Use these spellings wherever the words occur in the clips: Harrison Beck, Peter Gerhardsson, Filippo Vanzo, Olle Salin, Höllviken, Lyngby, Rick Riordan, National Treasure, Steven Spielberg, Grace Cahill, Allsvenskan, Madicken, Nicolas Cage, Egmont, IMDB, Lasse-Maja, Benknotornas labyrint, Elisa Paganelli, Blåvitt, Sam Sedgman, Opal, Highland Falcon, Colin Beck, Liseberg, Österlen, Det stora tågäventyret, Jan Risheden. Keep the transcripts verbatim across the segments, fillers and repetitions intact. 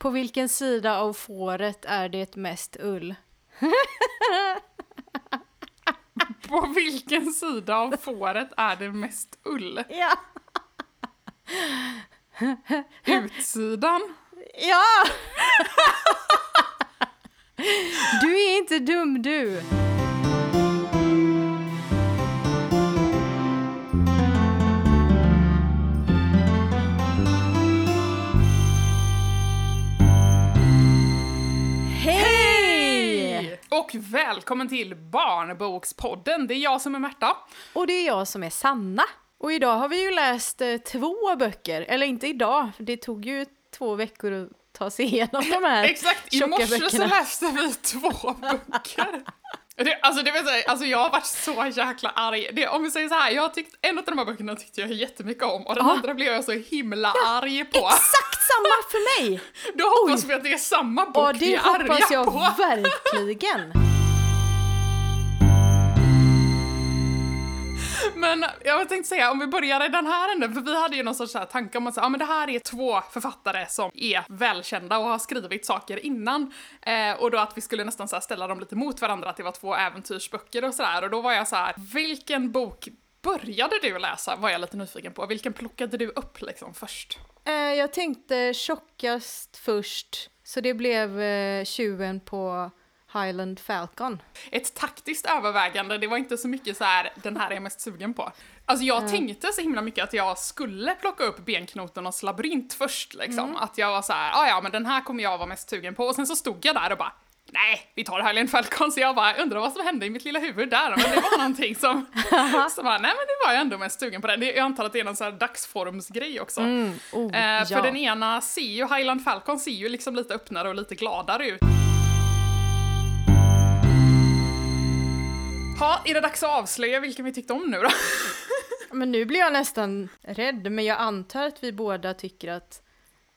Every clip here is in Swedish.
På vilken sida av fåret är det mest ull? På vilken sida av fåret är det mest ull? Ja. Utsidan? Ja! Du är inte dum, du! Och välkommen till Barnbokspodden. Det är jag som är Märta. Och det är jag som är Sanna. Och idag har vi ju läst eh, två böcker. Eller inte idag, för det tog ju två veckor att ta sig igenom de här. Exakt, i morse böckerna. Så läste vi två böcker. det, alltså, det vill säga, alltså jag har varit så jäkla arg. Det, om vi säger så här, jag tyckt, en av de här böckerna tyckte jag jättemycket om. Och den ah. andra blev jag så himla ja, arg på. Exakt samma för mig. Då hoppas Oj. vi att det är samma bok ah, vi är arga på. Ja, det hoppas jag verkligen. Men jag tänkte säga, om vi börjar i den här änden, för vi hade ju någon sorts så här tanke om att säga, ja, men det här är två författare som är välkända och har skrivit saker innan. Eh, och då att vi skulle nästan så här ställa dem lite mot varandra, att det var två äventyrsböcker och sådär. Och då var jag så här, vilken bok började du läsa? Var jag lite nyfiken på. Vilken plockade du upp liksom först? Eh, jag tänkte tjockast först, så det blev eh, tjuven på Highland Falcon. Ett taktiskt övervägande, det var inte så mycket så här, den här är jag mest sugen på. Alltså jag mm. tänkte så himla mycket att jag skulle plocka upp Benknotornas labyrint först liksom. Mm. Att jag var så här, ja ja men den här kommer jag vara mest sugen på. Och sen så stod jag där och bara, nej vi tar Highland Falcon. Så jag bara, undrar vad som hände i mitt lilla huvud där. Men det var någonting som, så bara, nej men det var jag ändå mest sugen på den. Jag antar att det är någon så här dagsformsgrej också. Mm. Oh, eh, ja. För den ena ser ju, Highland Falcon ser ju liksom lite öppnare och lite gladare ut. Ja, är det dags att avslöja vilken vi tyckte om nu då? Men nu blir jag nästan rädd, men jag antar att vi båda tycker att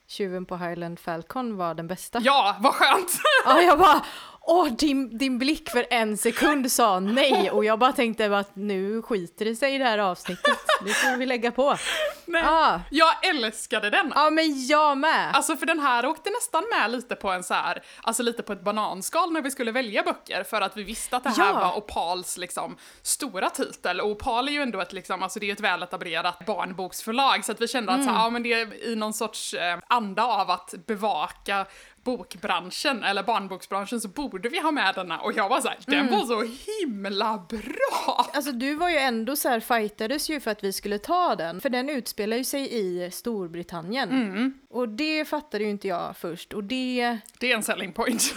tjuven på Highland Falcon var den bästa. Ja, vad skönt! Ja, jag bara, åh, din, din blick för en sekund sa nej, och jag bara tänkte att nu skiter det sig i det här avsnittet. Det får vi lägga på. Nej, ah. jag älskade den. Ja, men jag med. Alltså för den här åkte nästan med lite på en så här, alltså lite på ett bananskal när vi skulle välja böcker, för att vi visste att det här ja. var Opals liksom stora titel, och Opal är ju ändå ett liksom, alltså det är ett väletablerat barnboksförlag, så att vi kände mm. att så här, ja men det är i någon sorts eh, anda av att bevaka bokbranschen eller barnboksbranschen, så borde vi ha med denna. Och jag var så här, den mm. var så himla bra. Alltså du var ju ändå så här, fightades ju för att vi skulle ta den, för den utspelar ju sig i Storbritannien. Mm. Och det fattade ju inte jag först, och det det är en selling point.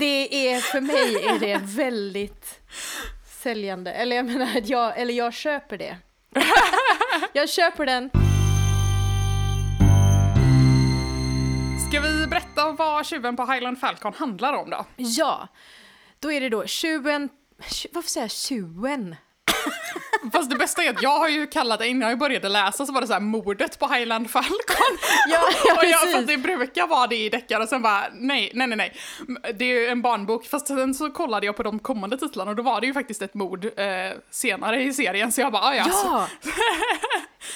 Det är för mig är det väldigt säljande, eller jag menar att jag eller jag köper det. Jag köper den. Ska vi berätta vad tjuven på Highland Falcon handlar om då? Ja, då är det då tjuven... Varför säger jag tjuven? Fast det bästa är att jag har ju kallat det innan jag började läsa, så var det så här mordet på Highland Falcon. Ja, ja, och jag, för att det brukar vara det i deckare, och sen bara nej, nej, nej, nej. Det är ju en barnbok. Fast sen så kollade jag på de kommande titlarna, och då var det ju faktiskt ett mord eh, senare i serien, så jag bara, ja. Ja.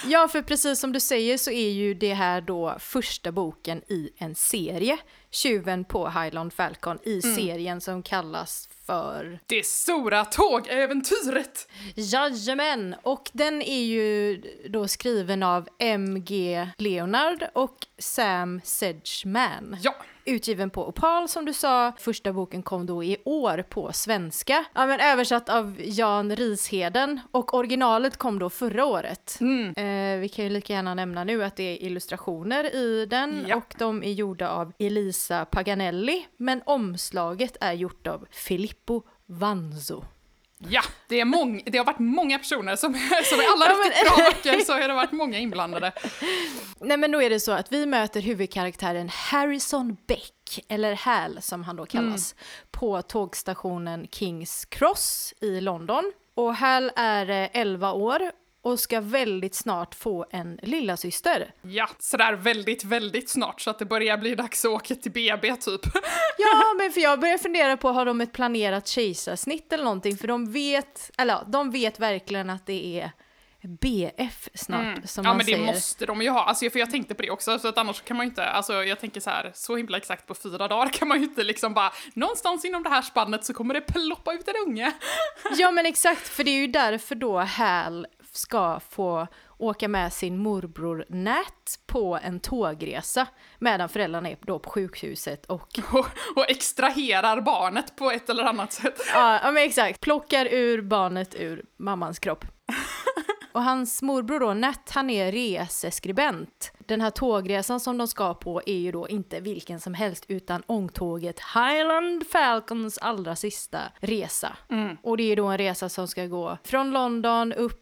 Ja, för precis som du säger så är ju det här då första boken i en serie, tjuven på Highland Falcon, i mm. serien som kallas för Det stora tågäventyret. Jajamän, och den är ju då skriven av M G Leonard och Sam Sedgman. Ja. Utgiven på Opal som du sa. Första boken kom då i år på svenska. Ja, men översatt av Jan Risheden. Och originalet kom då förra året. Mm. Eh, vi kan ju lika gärna nämna nu att det är illustrationer i den. Ja. Och de är gjorda av Elisa Paganelli. Men omslaget är gjort av Filippo Vanzo. Ja, det, är mång- det har varit många personer som, som i alla ja, men... riktigt bra böcker så har det varit många inblandade. Nej, men då är det så att vi möter huvudkaraktären Harrison Beck, eller Hal som han då kallas, mm. på tågstationen King's Cross i London. Och Hal är elva år och ska väldigt snart få en lilla syster. Ja, sådär väldigt, väldigt snart. Så att det börjar bli dags att åka till B B typ. Ja, men för jag börjar fundera på, har de ett planerat kejsarsnitt eller någonting? För de vet, eller de vet verkligen att det är B F snart, mm. som ja, man säger. Ja, men det måste de ju ha. Alltså, för jag tänkte på det också, så att annars kan man ju inte, alltså jag tänker så här, så himla exakt på fyra dagar kan man ju inte liksom bara, någonstans inom det här spannet så kommer det ploppa ut en unge. Ja, men exakt, för det är ju därför då Hal ska få åka med sin morbror Nat på en tågresa medan föräldrarna är då på sjukhuset och... och... och extraherar barnet på ett eller annat sätt. Ja, men exakt. Plockar ur barnet ur mammans kropp. Och hans morbror då, Nat, han är reseskribent. Den här tågresan som de ska på är ju då inte vilken som helst utan ångtåget Highland Falcons allra sista resa. Mm. Och det är då en resa som ska gå från London upp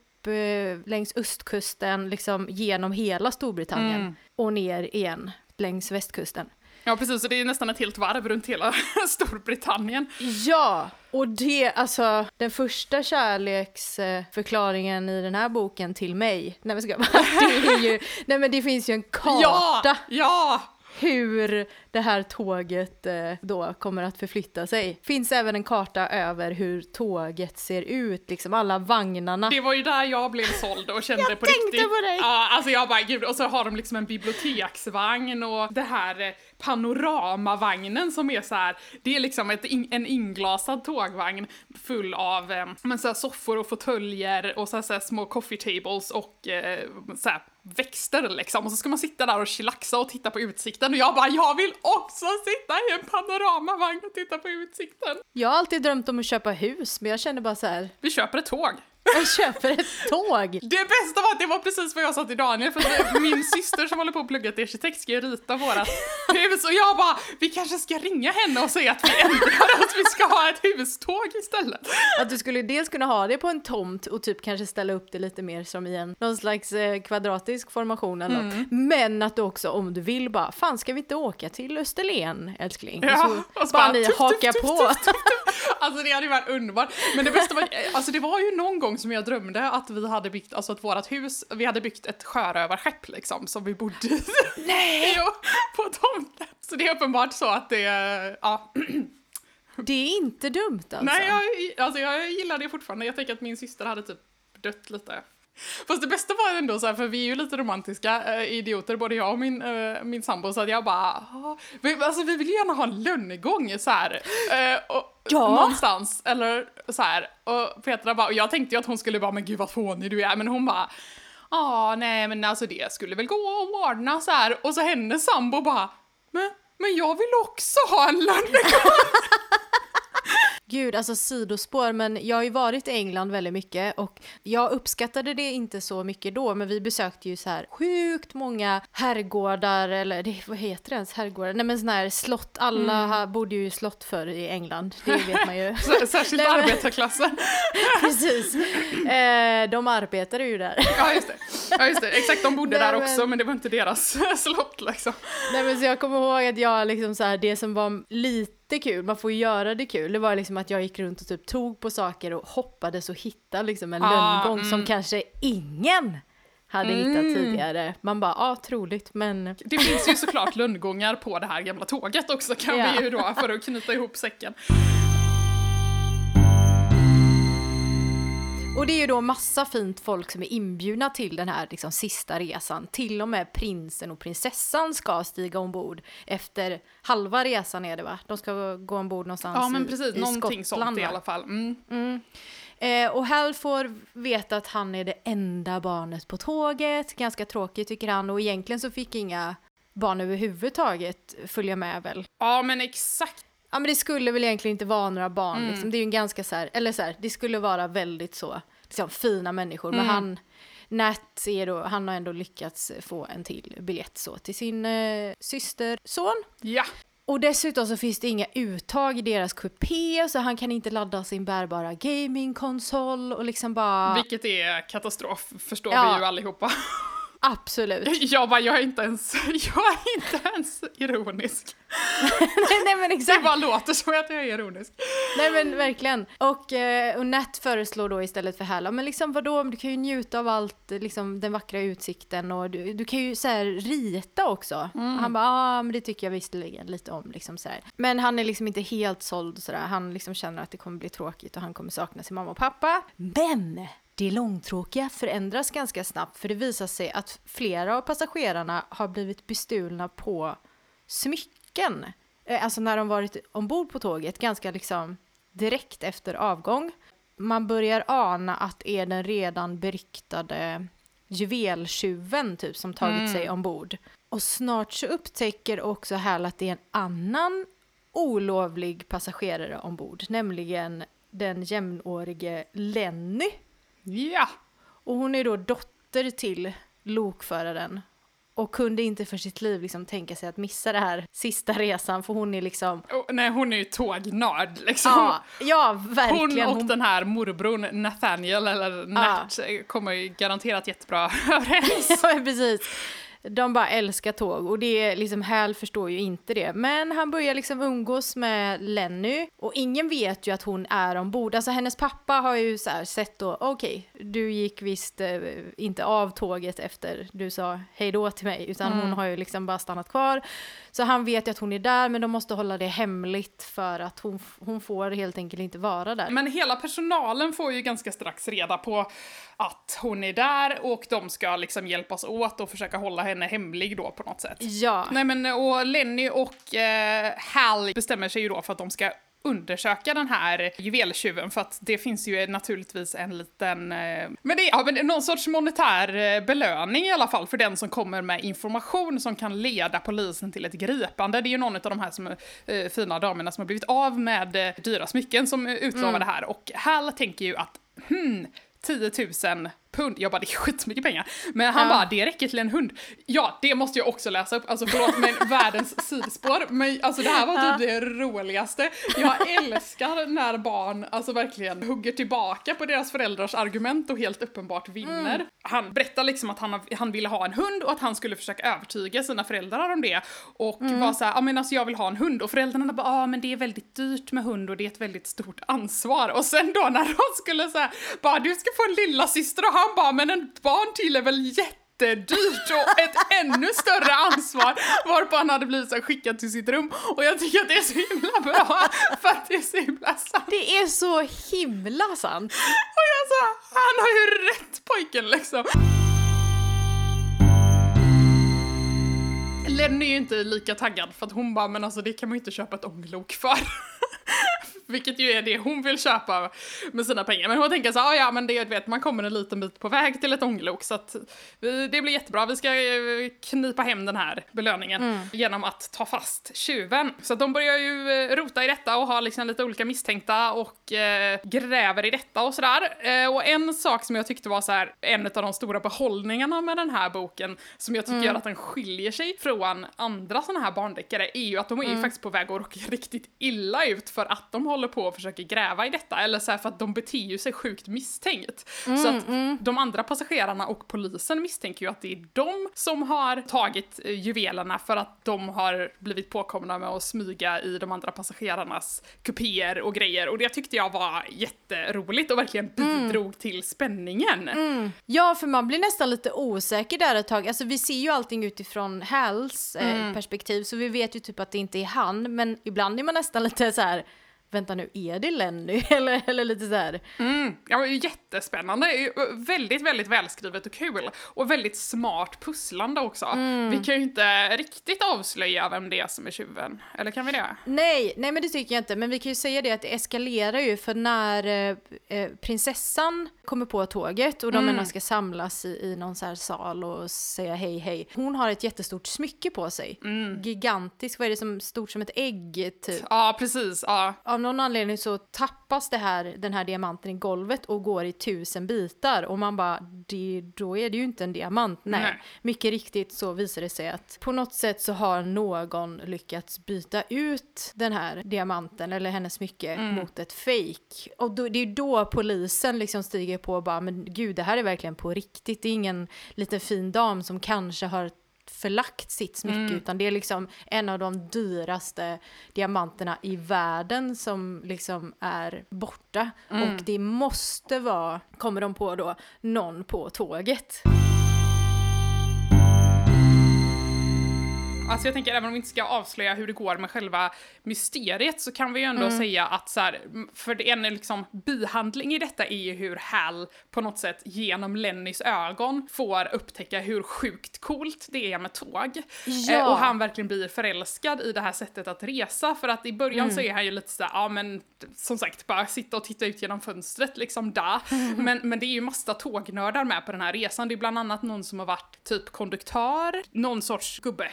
längs östkusten, liksom genom hela Storbritannien, mm. och ner igen längs västkusten. Ja, precis. Så det är nästan ett helt varv runt hela Storbritannien. Ja, och det, alltså, den första kärleksförklaringen i den här boken till mig, nej men, ska, det, är ju, nej, men det finns ju en karta. Ja, ja! Hur det här tåget då kommer att förflytta sig. Finns även en karta över hur tåget ser ut, liksom alla vagnarna. Det var ju där jag blev såld och kände på riktigt. Jag tänkte på dig! Ja, alltså jag bara, gud, och så har de liksom en biblioteksvagn och det här panoramavagnen som är så här, det är liksom ett in, en inglasad tågvagn full av eh, men så här soffor och fåtöljer och så här, så här små coffee tables och eh, så här växter liksom, och så ska man sitta där och chillaxa och titta på utsikten, och jag bara, jag vill också sitta i en panoramavagn och titta på utsikten. Jag har alltid drömt om att köpa hus, men jag känner bara så här, vi köper ett tåg. Jag köper ett tåg. Det bästa var att det var precis vad jag sa till Daniel, för min syster som håller på att plugga till arkitekt ska ju rita vårat hus, och jag bara, vi kanske ska ringa henne och säga att vi ändrar att vi ska ha ett huståg istället. Att du skulle dels kunna ha det på en tomt och typ kanske ställa upp det lite mer som i en någon slags kvadratisk formation eller mm. något. Men att du också, om du vill, bara, fan, ska vi inte åka till Österlen, älskling? Ja, och så, och så bara, bara ni tuff, haka tuff, på. Tuff, tuff, tuff. Alltså det hade ju varit underbart. Men det bästa var, alltså det var ju någon gång som jag drömde att vi hade byggt, alltså att vårat hus, vi hade byggt ett sjörövarskepp liksom, som vi bodde i. Nej! På tomten. Så det är uppenbart så att det, ja. Det är inte dumt alltså. Nej, jag, alltså jag gillar det fortfarande. Jag tänker att min syster hade typ dött lite. Fast det bästa var ändå så här, för vi är ju lite romantiska äh, idioter, både jag och min, äh, min sambo, så att jag bara, vi, alltså vi vill gärna ha en lönnegång så här, äh, och, ja. någonstans, eller så här, och Petra bara, och jag tänkte ju att hon skulle bara, men gud vad fånig du är, men hon bara, ja nej men alltså det skulle väl gå och ordna så här, och så hennes sambo bara, men, men jag vill också ha en lönnegång. Gud, alltså sidospår, men jag har ju varit i England väldigt mycket och jag uppskattade det inte så mycket då, men vi besökte ju så här sjukt många herrgårdar, eller det, vad heter det ens, herrgårdar? Nej men sån här slott, alla mm. bodde ju i slott förr i England, det vet man ju. Särskilt arbetarklassen. Precis, eh, de arbetade ju där. Ja just det, ja, just det. Exakt, de bodde Nej, där men... också, men det var inte deras slott liksom. Nej men så jag kommer ihåg att jag liksom så här, det som var lite det är kul, man får göra det kul. Det var liksom att jag gick runt och typ tog på saker och hoppades och hittade liksom en ah, lönngång mm. som kanske ingen hade mm. hittat tidigare. Man bara, ja, ah, troligt, men... Det finns ju såklart lönngångar på det här gamla tåget också, kan ja. vi ju då, för att knyta ihop säcken. Och det är ju då massa fint folk som är inbjudna till den här liksom sista resan. Till och med prinsen och prinsessan ska stiga ombord efter halva resan är det va? De ska gå ombord någonstans ja, men precis, i, i någonting Skottland. Sånt i alla fall. Mm. Mm. Eh, och Hal får veta att han är det enda barnet på tåget. Ganska tråkigt tycker han, och egentligen så fick inga barn överhuvudtaget följa med väl. Ja men exakt. Ja, men det skulle väl egentligen inte vara några barn. Mm. Liksom. Det är ju en ganska så här, eller så här, det skulle vara väldigt så liksom, fina människor. Mm. Men han, Nat, är då, han har ändå lyckats få en till biljett så, till sin eh, systerson. Ja. Och dessutom så finns det inga uttag i deras kupé, så han kan inte ladda sin bärbara gamingkonsol och liksom bara... Vilket är katastrof, förstår ja. vi ju allihopa. Absolut. Jag bara, jag är inte ens, jag är inte ens ironisk. Nej, men exakt. Det bara låter som att jag är ironisk. Nej men verkligen. Och, och Nat föreslår då istället för Hal, men liksom vadå, du kan ju njuta av allt, liksom den vackra utsikten, och du, du kan ju så här rita också. Mm. Han bara, ah, men det tycker jag visserligen lite om. Liksom så här. Men han är liksom inte helt såld. Så där. Han liksom känner att det kommer bli tråkigt och han kommer sakna sin mamma och pappa. Men... det långtråkiga förändras ganska snabbt, för det visar sig att flera av passagerarna har blivit bestulna på smycken. Alltså när de varit ombord på tåget ganska liksom direkt efter avgång. Man börjar ana att är den redan beryktade juveltjuven typ som tagit mm. sig ombord. Och snart så upptäcker också här att det är en annan olovlig passagerare ombord, nämligen den jämnårige Lenny. Ja! Och hon är då dotter till lokföraren och kunde inte för sitt liv liksom tänka sig att missa det här sista resan, för hon är liksom... Oh, nej, hon är ju tågnörd liksom. Ja, ja, verkligen. Hon och hon... den här morbrorn Nathaniel eller Nat ja. kommer ju garanterat jättebra överens. Ja, precis. De bara älskar tåg, och det är liksom, Hal förstår ju inte det. Men han börjar liksom umgås med Lenny, och ingen vet ju att hon är ombord. Alltså hennes pappa har ju så här sett då, okej, okay, du gick visst eh, inte av tåget efter du sa hej då till mig, utan mm. hon har ju liksom bara stannat kvar. Så han vet ju att hon är där, men de måste hålla det hemligt för att hon, hon får helt enkelt inte vara där. Men hela personalen får ju ganska strax reda på att hon är där, och de ska liksom hjälpas åt och försöka hålla henne hemlig då på något sätt. Ja. Nej, men och Lenny och eh, Hal bestämmer sig ju då för att de ska undersöka den här juveltjuven, för att det finns ju naturligtvis en liten... Eh, men det är ja, men någon sorts monetär eh, belöning i alla fall för den som kommer med information som kan leda polisen till ett gripande. Det är ju någon av de här som, eh, fina damerna som har blivit av med eh, dyra smycken som utlovar mm. det här. Och Hal tänker ju att hmm, tio tusen pund, jag bara det är skitmycket pengar, men han ja. bara det räcker till en hund. Ja, det måste jag också läsa upp, alltså förlåt men världens sidospår, men alltså det här var typ ja. det roligaste. Jag älskar när barn alltså verkligen hugger tillbaka på deras föräldrars argument och helt uppenbart vinner. Mm. Han berättar liksom att han, han ville ha en hund och att han skulle försöka övertyga sina föräldrar om det, och mm. var såhär, ja men alltså jag vill ha en hund, och föräldrarna bara, ja ah, men det är väldigt dyrt med hund och det är ett väldigt stort ansvar. Och sen då när de skulle såhär, bara du ska få en lilla syster, och han bara, men en barn till är väl jättedyrt och ett ännu större ansvar, varpå han hade blivit så skickad till sitt rum. Och jag tycker att det är så himla bra, för att det är så himla sant. Det är så himla sant. Och jag sa, han har ju rätt pojken liksom. Lenny är ju inte lika taggad, för att hon bara, men alltså det kan man ju inte köpa ett ånglok för. Vilket ju är det hon vill köpa med sina pengar. Men hon tänker så här, ah, ja men det vet man kommer en liten bit på väg till ett ånglok. Så att vi, det blir jättebra. Vi ska knipa hem den här belöningen mm. genom att ta fast tjuven. Så att de börjar ju rota i detta och har liksom lite olika misstänkta och eh, gräver i detta och sådär. Eh, och en sak som jag tyckte var så här, en av de stora behållningarna med den här boken, som jag tycker mm. gör att den skiljer sig från andra sådana här barndeckare, är ju att de är ju mm. faktiskt på väg att råka riktigt illa ut för att de håller på och försöker gräva i detta, eller så här, för att de beter sig sjukt misstänkt. Mm, så att mm. de andra passagerarna och polisen misstänker ju att det är de som har tagit juvelerna, för att de har blivit påkomna med att smyga i de andra passagerarnas kupéer och grejer, och det tyckte jag var jätteroligt och verkligen bidrog mm. till spänningen. Mm. Ja, för man blir nästan lite osäker där ett tag. Alltså vi ser ju allting utifrån Hals eh, mm. perspektiv, så vi vet ju typ att det inte är han, men ibland är man nästan lite så här, vänta nu, är det Lenny? eller, eller lite så här. Mm, ja, men jättespännande. Väldigt, väldigt välskrivet och kul. Och väldigt smart pusslande också. Mm. Vi kan ju inte riktigt avslöja vem det är som är tjuven. Eller kan vi det? Nej, nej, men det tycker jag inte. Men vi kan ju säga det att det eskalerar ju. För när eh, prinsessan kommer på tåget och de mm. ska samlas i, i någon så här sal och säga hej, hej. Hon har ett jättestort smycke på sig. Mm. Gigantiskt. Vad är det som stort som ett ägg? Typ? Ja, precis. Ja. Av någon anledning så tappas det här, den här diamanten i golvet och går i tusen bitar. Och man bara, det, då är det ju inte en diamant. Nej. Nej, mycket riktigt så visar det sig att på något sätt så har någon lyckats byta ut den här diamanten eller hennes smycke mm. mot ett fake. Och då, det är då polisen liksom stiger på och bara, men gud, det här är verkligen på riktigt. Det är ingen liten fin dam som kanske har förlagt sitt smycke mm. utan det är liksom en av de dyraste diamanterna i världen som liksom är borta mm. och det måste vara, kommer de på då, någon på tåget. Alltså jag tänker, även om vi inte ska avslöja hur det går med själva mysteriet, så kan vi ju ändå mm. säga att så här, för en liksom bihandling i detta är ju hur Hal på något sätt genom Lennys ögon får upptäcka hur sjukt coolt det är med tåg. Ja. Eh, och han verkligen blir förälskad i det här sättet att resa, för att i början mm. så är han ju lite så här, ja men som sagt, bara sitta och titta ut genom fönstret liksom där. Mm. Men, men det är ju massa tågnördar med på den här resan. Det är bland annat någon som har varit typ konduktör, någon sorts gubbe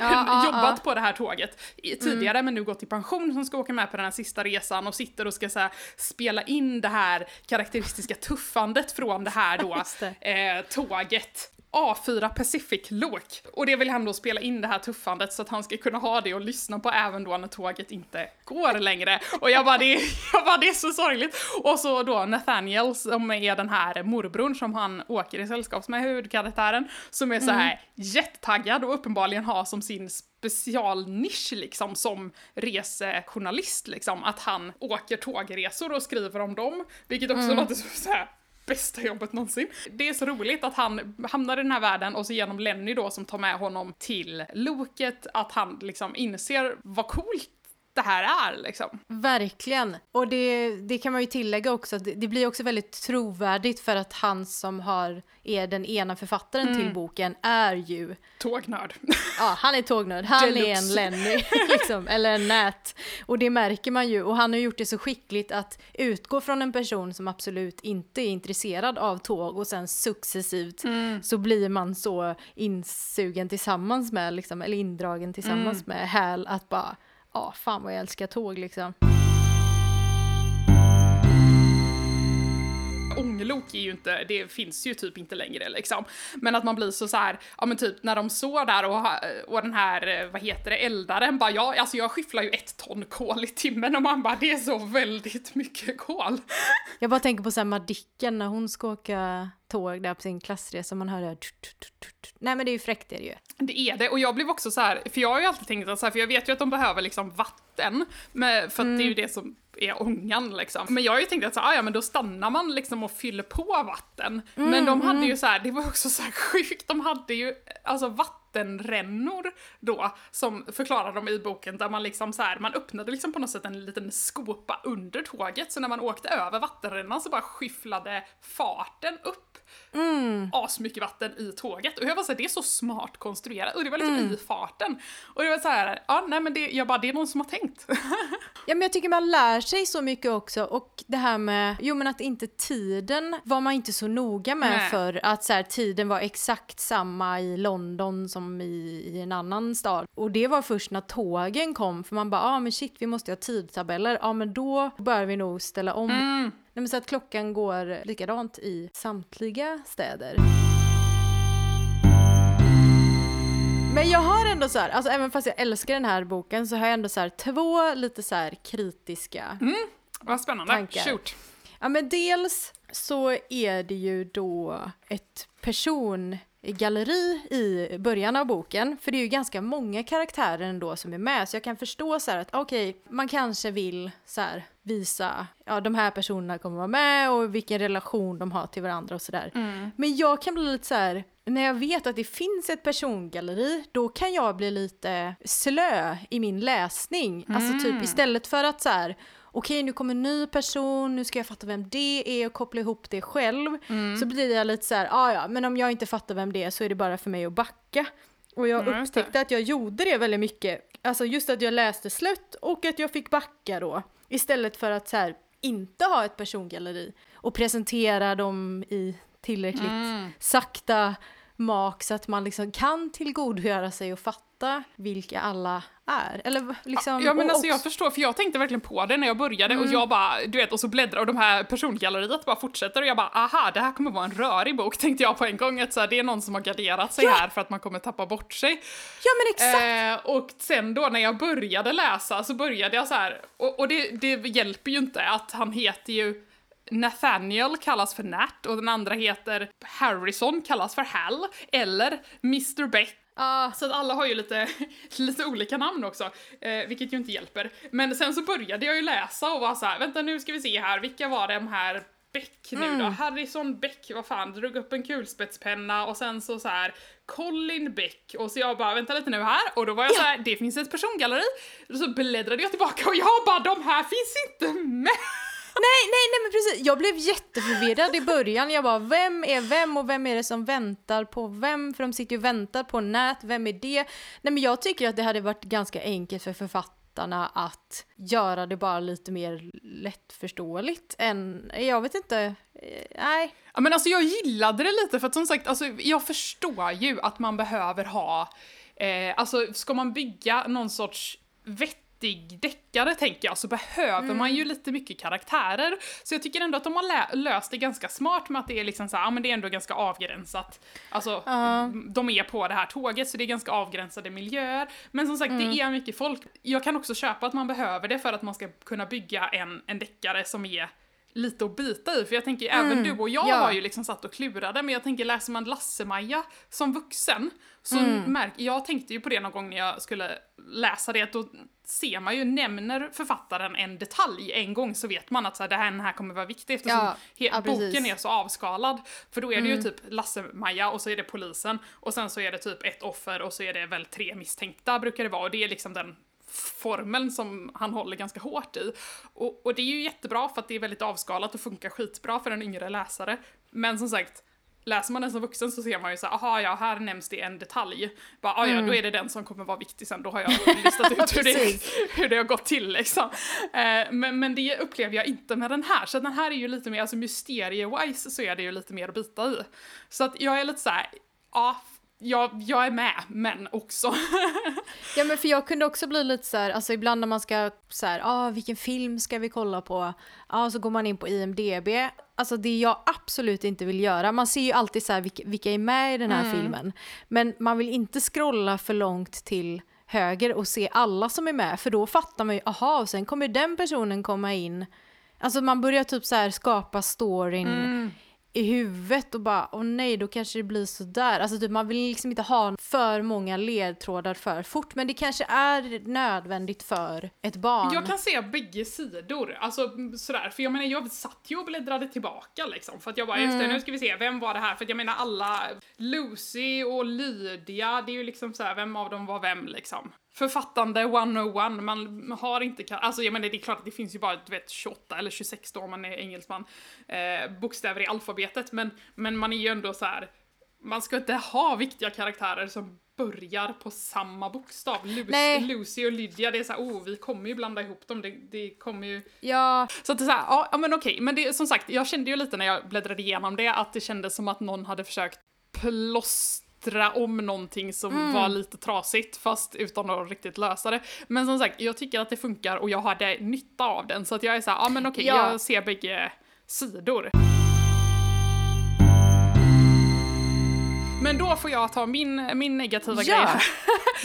ja, jobbat ja. på det här tåget tidigare mm. men nu gått i pension, som ska åka med på den här sista resan och sitter och ska så här, spela in det här karaktäristiska tuffandet från det här då det. Eh, tåget. A fyra Pacific-lok. Och det vill han då spela in det här tuffandet så att han ska kunna ha det och lyssna på även då när tåget inte går längre. Och jag bara, det är, jag bara, det är så sorgligt. Och så då Nathaniel, som är den här morbrorn som han åker i sällskap med, huvudkaraktären, som är så här mm. jättetaggad och uppenbarligen har som sin specialnisch liksom som resejournalist liksom, att han åker tågresor och skriver om dem, vilket också mm. låter så här bästa jobbet någonsin. Det är så roligt att han hamnar i den här världen och så genom Lenny då som tar med honom till loket, att han liksom inser vad coolt det här är liksom. Verkligen. Och det, det kan man ju tillägga också, att det blir också väldigt trovärdigt för att han som har, är den ena författaren mm. till boken är ju tågnörd. Ja, han är tågnörd. Han Deluxe. Är en Lenny liksom, eller en nät. Och det märker man ju, och han har gjort det så skickligt att utgå från en person som absolut inte är intresserad av tåg och sen successivt mm. så blir man så insugen tillsammans med liksom, eller indragen tillsammans mm. med Hal, att bara ja, fan vad jag älskar tåg liksom. Ånglok är ju inte, det finns ju typ inte längre liksom. Men att man blir så så här, ja men typ när de står där och, och den här, vad heter det, eldaren bara, ja, alltså jag skifflar ju ett ton kol i timmen och man bara, det är så väldigt mycket kol. Jag bara tänker på så här Madicken när hon ska åka tåg där på sin klassresa, man hör det här. Nej men det är ju fräckt, det är det ju. Det är det, och jag blev också så här, för jag har ju alltid tänkt att så här, för jag vet ju att de behöver liksom vatten, men för att mm. det är ju det som är ångan liksom. Men jag har ju tänkt att så här, ja men då stannar man liksom och fyller på vatten. Mm, men de hade mm. ju så här, det var också så här sjukt, de hade ju alltså vatten rännor då, som förklarar dem i boken, där man liksom så här, man öppnade liksom på något sätt en liten skopa under tåget, så när man åkte över vattenrännan så bara skyfflade farten upp mm. asmycket vatten i tåget, och jag var så här, det är så smart konstruerat, och det var liksom mm. i farten, och det var så här, ja nej men det, jag bara, det är någon som har tänkt. Ja men jag tycker man lär sig så mycket också, och det här med, jo men att inte tiden var man inte så noga med nej. För att så här, tiden var exakt samma i London som I, i en annan stad. Och det var först när tågen kom, för man bara, ja ah, men shit, vi måste ha tidtabeller. Ja ah, men då bör vi nog ställa om. Mm. Nej, men så att klockan går likadant i samtliga städer. Men jag har ändå så här, alltså även fast jag älskar den här boken, så har jag ändå så här två lite så här kritiska mm. vad spännande. Tankar. Shoot. Ja men dels så är det ju då ett person galleri i början av boken, för det är ju ganska många karaktärer ändå som är med, så jag kan förstå så här att okej, okay, man kanske vill så här visa, ja de här personerna kommer vara med och vilken relation de har till varandra och sådär. Mm. Men jag kan bli lite så här, när jag vet att det finns ett persongalleri, då kan jag bli lite slö i min läsning. Mm. Alltså typ istället för att så här, okej, nu kommer en ny person, nu ska jag fatta vem det är och koppla ihop det själv. Mm. Så blir jag lite så här, ah, ja, men om jag inte fattar vem det är så är det bara för mig att backa. Och jag mm, upptäckte att jag gjorde det väldigt mycket. Alltså just att jag läste slut och att jag fick backa då. Istället för att så här, inte ha ett persongalleri och presentera dem i tillräckligt mm. sakta mak så att man liksom kan tillgodogöra sig och fatta vilka alla är. Eller liksom, ja men alltså jag förstår, för jag tänkte verkligen på det när jag började mm. och jag bara, du vet, och så bläddrar och de här persongalleriet bara fortsätter och jag bara, aha, det här kommer vara en rörig bok, tänkte jag på en gång, att så här, det är någon som har garderat sig ja. Här för att man kommer tappa bort sig. Ja men exakt. Eh, och sen då när jag började läsa så började jag så här, och, och det, det hjälper ju inte att han heter ju Nathaniel kallas för Nat och den andra heter Harrison, kallas för Hal, eller mister Beck. Uh, så att alla har ju lite, lite olika namn också, eh, vilket ju inte hjälper. Men sen så började jag ju läsa och var så här, vänta nu ska vi se här, vilka var de här Beck nu mm. då. Harrison Beck, vad fan, drog upp en kulspetspenna och sen så så här Colin Beck, och så jag bara vänta lite nu här, och då var jag ja. så här, det finns ett persongalleri, och så bläddrade jag tillbaka och jag bara, de här finns inte med. Nej, nej, nej, men precis. Jag blev jätteförvirrad i början. Jag bara, vem är vem och vem är det som väntar på vem? För de sitter ju och väntar på nät. Vem är det? Nej, men jag tycker att det hade varit ganska enkelt för författarna att göra det bara lite mer lättförståeligt än, jag vet inte, nej. Ja, men alltså jag gillade det lite för att som sagt, alltså, jag förstår ju att man behöver ha, eh, alltså ska man bygga någon sorts vett deckare, tänker jag, så behöver mm. man ju lite mycket karaktärer. Så jag tycker ändå att de har lä- löst det ganska smart med att det är liksom så här, ja, men det är ändå ganska avgränsat. Alltså, uh. de är på det här tåget, så det är ganska avgränsade miljöer. Men som sagt, mm. det är mycket folk. Jag kan också köpa att man behöver det för att man ska kunna bygga en, en deckare som är lite att bita i, för jag tänker mm. även du och jag ja. har ju liksom satt och klurade, men jag tänker läser man Lasse-Maja som vuxen så mm. märker, jag tänkte ju på det någon gång när jag skulle läsa det, då ser man ju, nämner författaren en detalj en gång så vet man att så här, det här, den här kommer vara viktig eftersom ja. he- ja, boken är så avskalad, för då är det mm. ju typ Lasse-Maja och så är det polisen och sen så är det typ ett offer och så är det väl tre misstänkta brukar det vara, och det är liksom den formeln som han håller ganska hårt i. Och, och det är ju jättebra för att det är väldigt avskalat och funkar skitbra för en yngre läsare. Men som sagt, läser man den som vuxen så ser man ju så här, aha, ja, här nämns det en detalj. Bara, ja, mm. då är det den som kommer vara viktig sen. Då har jag listat ut hur, det, hur det har gått till liksom. Eh, men, men det upplever jag inte med den här. Så den här är ju lite mer, alltså mysterie-wise så är det ju lite mer att bita i. Så att jag är lite så här, ja, Jag, jag är med, men också. Ja, men för jag kunde också bli lite så här, alltså ibland när man ska så här, ah, vilken film ska vi kolla på? Ah, så går man in på I M D B. Alltså det jag absolut inte vill göra. Man ser ju alltid så här, vilka, vilka är med i den här mm. filmen. Men man vill inte scrolla för långt till höger och se alla som är med. För då fattar man ju, aha, och sen kommer den personen komma in. Alltså man börjar typ så här skapa storyn. Mm. i huvudet och bara, åh nej, då kanske det blir så där. Alltså typ, man vill liksom inte ha för många ledtrådar för fort, men det kanske är nödvändigt för ett barn. Jag kan se bägge sidor, alltså sådär, för jag menar, jag satt ju och bläddrade tillbaka liksom, för att jag bara, mm. efter, nu ska vi se, vem var det här? För att jag menar, alla, Lucy och Lydia, det är ju liksom såhär, vem av dem var vem liksom? Författande one oh one, man har inte, alltså jag menar, det är klart att det finns ju bara, du vet, tjugoåtta eller tjugosex då om man är engelsman, eh, bokstäver i alfabetet, men, men man är ju ändå så här, man ska inte ha viktiga karaktärer som börjar på samma bokstav. Lucy, Lucy och Lydia, det är så här, oh, vi kommer ju blanda ihop dem, det, det kommer ju... Ja. Så att det är så här, ja men okej, men det, som sagt, jag kände ju lite när jag bläddrade igenom det att det kändes som att någon hade försökt plåstra om någonting som mm. var lite trasigt fast utan att riktigt lösa det. Men som sagt, jag tycker att det funkar och jag hade nytta av den, så att jag är så här, ah, men okej, ja. jag ser bägge sidor. Men då får jag ta min, min negativa ja. grej här.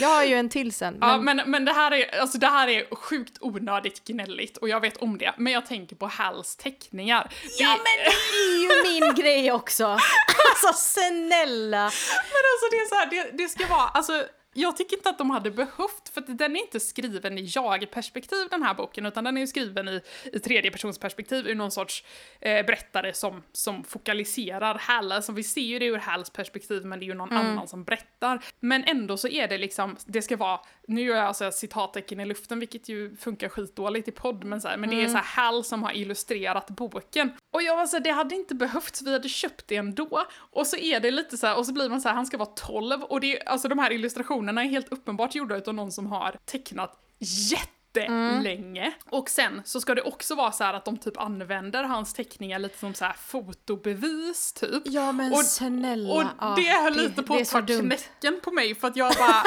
Jag har ju en till sen. Men... Ja, men, men det, här är, alltså det här är sjukt onödigt gnälligt och jag vet om det. Men jag tänker på Hals teckningar. Ja, det... men det är ju min grej också. Alltså snälla. Men alltså det är så här, det, det ska vara... Alltså, jag tycker inte att de hade behövt, för den är inte skriven i jag-perspektiv, den här boken, utan den är ju skriven i, i tredjepersonsperspektiv, ur någon sorts eh, berättare som, som fokaliserar Hal, som vi ser ju det ur Hals perspektiv, men det är ju någon mm. annan som berättar. Men ändå så är det liksom, det ska vara, nu gör jag alltså citattecken i luften, vilket ju funkar skitdåligt i podd, men, så här, men mm. det är så här Hal som har illustrerat boken. Och jag var så här, det hade inte behövts, vi hade köpt det ändå. Och så är det lite så här, och så blir man så här, han ska vara tolv, och det är, alltså de här illustrationerna är helt uppenbart gjorda utav någon som har tecknat jättelänge. Mm. Och sen så ska det också vara så här att de typ använder hans teckningar lite som så här fotobevis typ. Ja men och, snälla. Och ja, det är lite det, på att ta knäcken på mig, för att jag bara...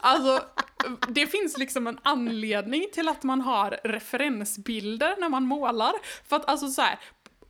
alltså... Det finns liksom en anledning till att man har referensbilder när man målar. För att alltså så här...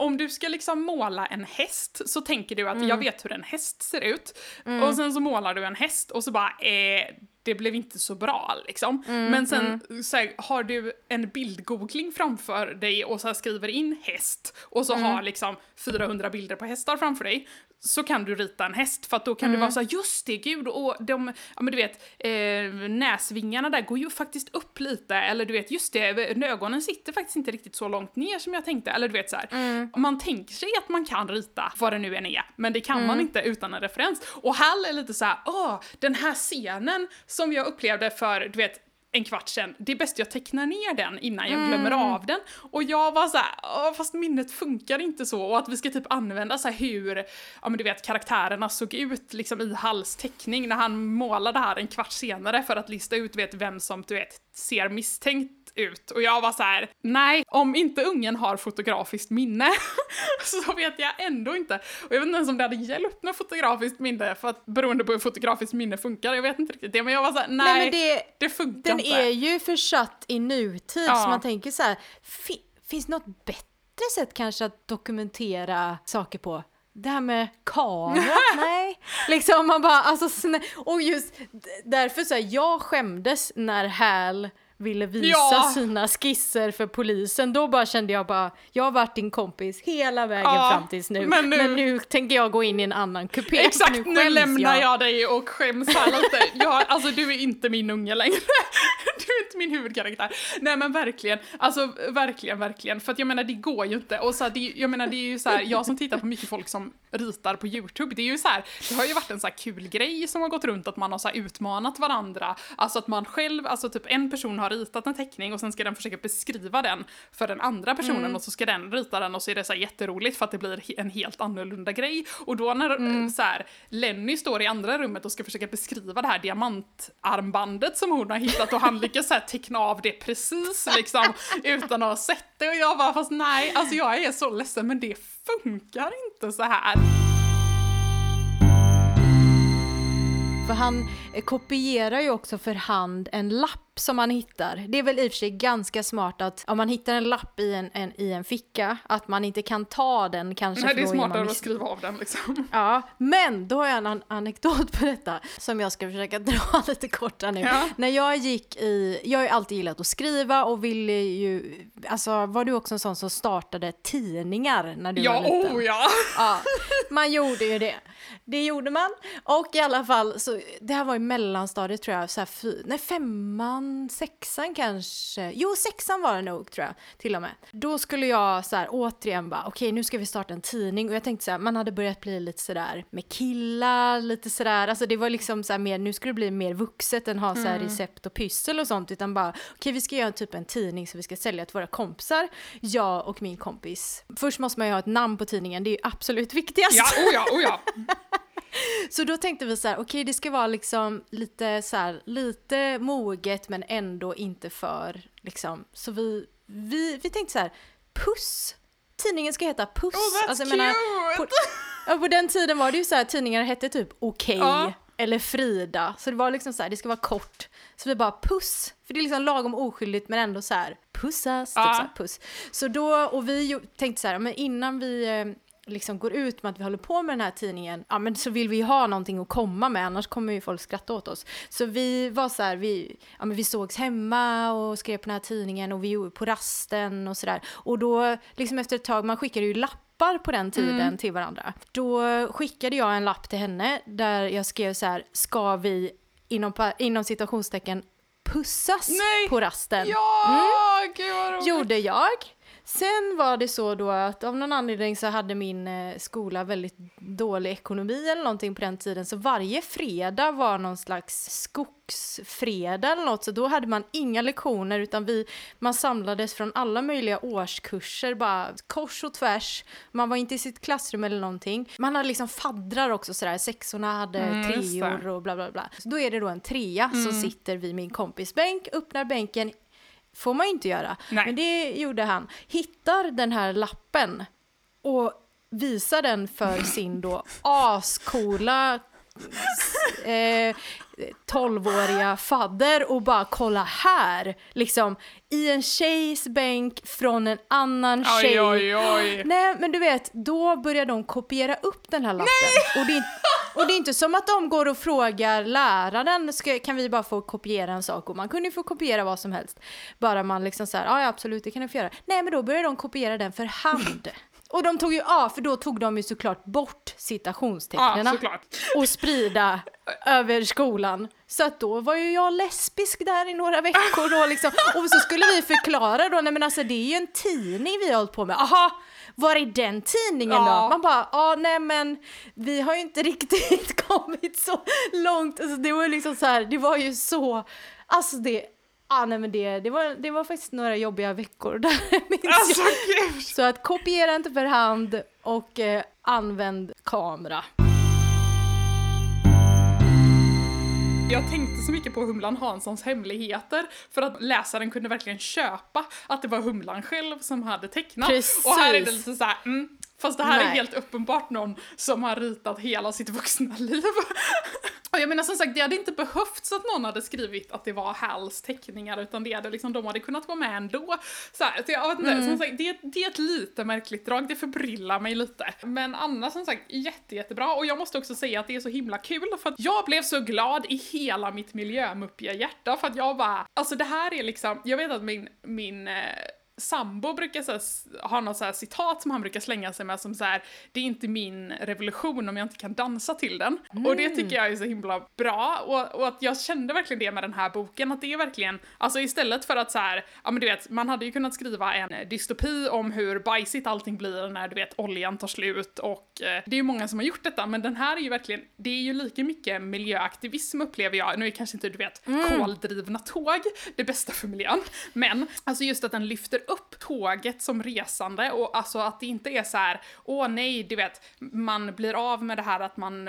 Om du ska liksom måla en häst så tänker du att mm. jag vet hur en häst ser ut. Mm. Och sen så målar du en häst och så bara, eh, det blev inte så bra liksom. Mm. Men sen mm. så här, har du en bildgoogling framför dig och så här skriver in häst. Och så mm. har liksom fyrahundra bilder på hästar framför dig. så kan du rita en häst, för att då kan mm. du vara så här, just det, gud, och de, ja men du vet, eh, näsvingarna där går ju faktiskt upp lite, eller du vet, just det, ögonen sitter faktiskt inte riktigt så långt ner som jag tänkte, eller du vet så här, mm. man tänker sig att man kan rita vad det nu än är, men det kan mm. man inte utan en referens, och Hall är lite så här, åh, den här scenen som jag upplevde för, du vet, en kvart sedan, det är bäst jag tecknar ner den innan jag mm. glömmer av den. Och jag var så här, fast minnet funkar inte så, och att vi ska typ använda så här hur, ja men du vet, karaktärerna såg ut liksom i Halls teckning när han målade här en kvart senare, för att lista ut, vet, vem som, du vet, ser misstänkt ut. Och jag var så här, nej, om inte ungen har fotografiskt minne så vet jag ändå inte. Och jag vet inte ens om det hade hjälpt med fotografiskt minne, för att beroende på hur fotografiskt minne funkar, jag vet inte riktigt det, men jag var så här, nej, nej men det, det funkar den inte. Den är ju försatt i nutid, ja. Så man tänker så här, fin- finns något bättre sätt kanske att dokumentera saker på? Det här med kameran, nej. Liksom man bara, alltså, och just därför så här, jag skämdes när Hal ville visa ja. sina skisser för polisen, då bara kände jag bara, jag har varit din kompis hela vägen ja, fram tills nu, men nu men nu tänker jag gå in i en annan kupé. Exakt, nu, nu lämnar jag. jag dig och skäms här lite. Jag, alltså du är inte min unge längre. Du är inte min huvudkaraktär. Nej men verkligen, alltså verkligen, verkligen, för att jag menar, det går ju inte, och så här, det, jag menar, det är ju så här, jag som tittar på mycket folk som ritar på YouTube, det är ju så här, det har ju varit en så här kul grej som har gått runt, att man har så här utmanat varandra, alltså att man själv, alltså typ en person har ritat en teckning och sen ska den försöka beskriva den för den andra personen mm. och så ska den rita den, och så är det så här jätteroligt för att det blir en helt annorlunda grej, och då när mm. så här, Lenny står i andra rummet och ska försöka beskriva det här diamantarmbandet som hon har hittat, och han lyckas så här teckna av det precis liksom utan att ha sett det, och jag bara, fast nej, alltså jag är så ledsen, men det funkar inte så här. För han kopierar ju också för hand en lapp som man hittar. Det är väl i och för sig ganska smart att om man hittar en lapp i en, en, i en ficka, att man inte kan ta den kanske. Nej, det är smartare miss- att skriva av den liksom. Ja, men då har jag en an- anekdot på detta som jag ska försöka dra lite korta nu. Ja. När jag gick i, jag har ju alltid gillat att skriva och ville ju, alltså var du också en sån som startade tidningar när du ja, var liten? Oh, ja, ja. Man gjorde ju det. Det gjorde man, och i alla fall så det här var i mellanstadiet tror jag, så här fy, nej femman, sexan kanske, jo sexan var det nog tror jag till och med. Då skulle jag så här återigen bara, okej, nu ska vi starta en tidning, och jag tänkte så här, man hade börjat bli lite sådär med killar, lite sådär, alltså det var liksom så här mer, nu skulle det bli mer vuxet än ha så här mm. recept och pyssel och sånt, utan bara, okej, vi ska göra typ en tidning som vi ska sälja till våra kompisar, jag och min kompis. Först måste man ju ha ett namn på tidningen, det är ju absolut viktigast. Ja, oh ja, oh ja. Så då tänkte vi så här, okej, okay, det ska vara liksom lite så här, lite moget men ändå inte för liksom, så vi vi vi tänkte så här, Puss. Tidningen ska heta Puss. Oh, alltså, jag menar, på, ja, på den tiden var det ju så här, tidningar hette typ Okej okay, uh. eller Frida, så det var liksom så här, det ska vara kort. Så vi bara Puss, för det är liksom lagom oskyldigt men ändå så här pussas, uh. typ så här, puss. Så då, och vi tänkte så här, men innan vi liksom går ut med att vi håller på med den här tidningen, ja men så vill vi ha någonting att komma med, annars kommer ju folk skratta åt oss. Så vi var så här, vi, ja men vi sågs hemma och skrev på den här tidningen, och vi gjorde på rasten och sådär, och då liksom efter ett tag, man skickade ju lappar på den tiden mm. till varandra, då skickade jag en lapp till henne där jag skrev så här, ska vi inom, inom citationstecken pussas Nej. på rasten? Ja, mm. gud vad roligt. Gjorde jag. Sen var det så då att av någon anledning så hade min skola väldigt dålig ekonomi eller någonting på den tiden. Så varje fredag var någon slags skogsfredag eller något. Så då hade man inga lektioner, utan vi, man samlades från alla möjliga årskurser. Bara kors och tvärs. Man var inte i sitt klassrum eller någonting. Man hade liksom faddrar också sådär. Sexorna hade mm, treor och bla bla bla. Så då är det då en trea mm. som sitter vid min kompis bänk. Öppnar bänken. Får man inte göra. Nej. Men det gjorde han. Hittar den här lappen och visar den för sin då ascoola eh, tolvåriga fadder och bara kolla här. Liksom i en tjejs bänk från en annan tjej. Oj, oj, oj. Nej, men du vet, då börjar de kopiera upp den här lappen. Nej! Och det är inte Och det är inte som att de går och frågar läraren, ska, kan vi bara få kopiera en sak? Och man kunde ju få kopiera vad som helst. Bara man liksom så här, ja absolut, det kan jag få göra. Nej, men då börjar de kopiera den för hand. Och de tog ju, ja, för då tog de ju såklart bort citationstecknena. Ja, såklart. Och sprida över skolan. Så att då var ju jag lesbisk där i några veckor då liksom. Och så skulle vi förklara då, nej men alltså det är ju en tidning vi har hållit på med. Aha, var är den tidningen ja. då? Man bara, ja nej men vi har ju inte riktigt kommit så långt. Alltså det var ju liksom så här, det var ju så, alltså det... Ah, nej, men det, det, var, det var faktiskt några jobbiga veckor där, alltså, jag. Så att kopiera inte för hand och eh, använd kamera. Jag tänkte så mycket på Humlan Hanssons hemligheter, för att läsaren kunde verkligen köpa att det var Humlan själv som hade tecknat. Precis. Och här är det lite så här, mm, fast det här Nej. är helt uppenbart någon som har ritat hela sitt vuxna liv. Och jag menar som sagt, det hade inte behövts att någon hade skrivit att det var Hals teckningar, utan det hade liksom, de hade kunnat vara med ändå. Så här, så jag vet inte, mm. som sagt, det, det är ett lite märkligt drag, det förbrillar mig lite. Men annars som sagt, jätte, jättebra. Och jag måste också säga att det är så himla kul, för att jag blev så glad i hela mitt miljömuppiga hjärta, för att jag bara, alltså det här är liksom, jag vet att min, min... Sambo brukar så här, ha något så här citat som han brukar slänga sig med som så här: det är inte min revolution om jag inte kan dansa till den. Mm. Och det tycker jag är så himla bra, och, och att jag kände verkligen det med den här boken, att det är verkligen, alltså istället för att så här, ja men du vet, man hade ju kunnat skriva en dystopi om hur bajsigt allting blir när du vet oljan tar slut, och eh, det är ju många som har gjort detta, men den här är ju verkligen, det är ju lika mycket miljöaktivism upplever jag, nu är kanske inte du vet mm. koldrivna tåg det bästa för miljön, men alltså just att den lyfter upp tåget som resande, och alltså att det inte är så här: åh nej, du vet, man blir av med det här att man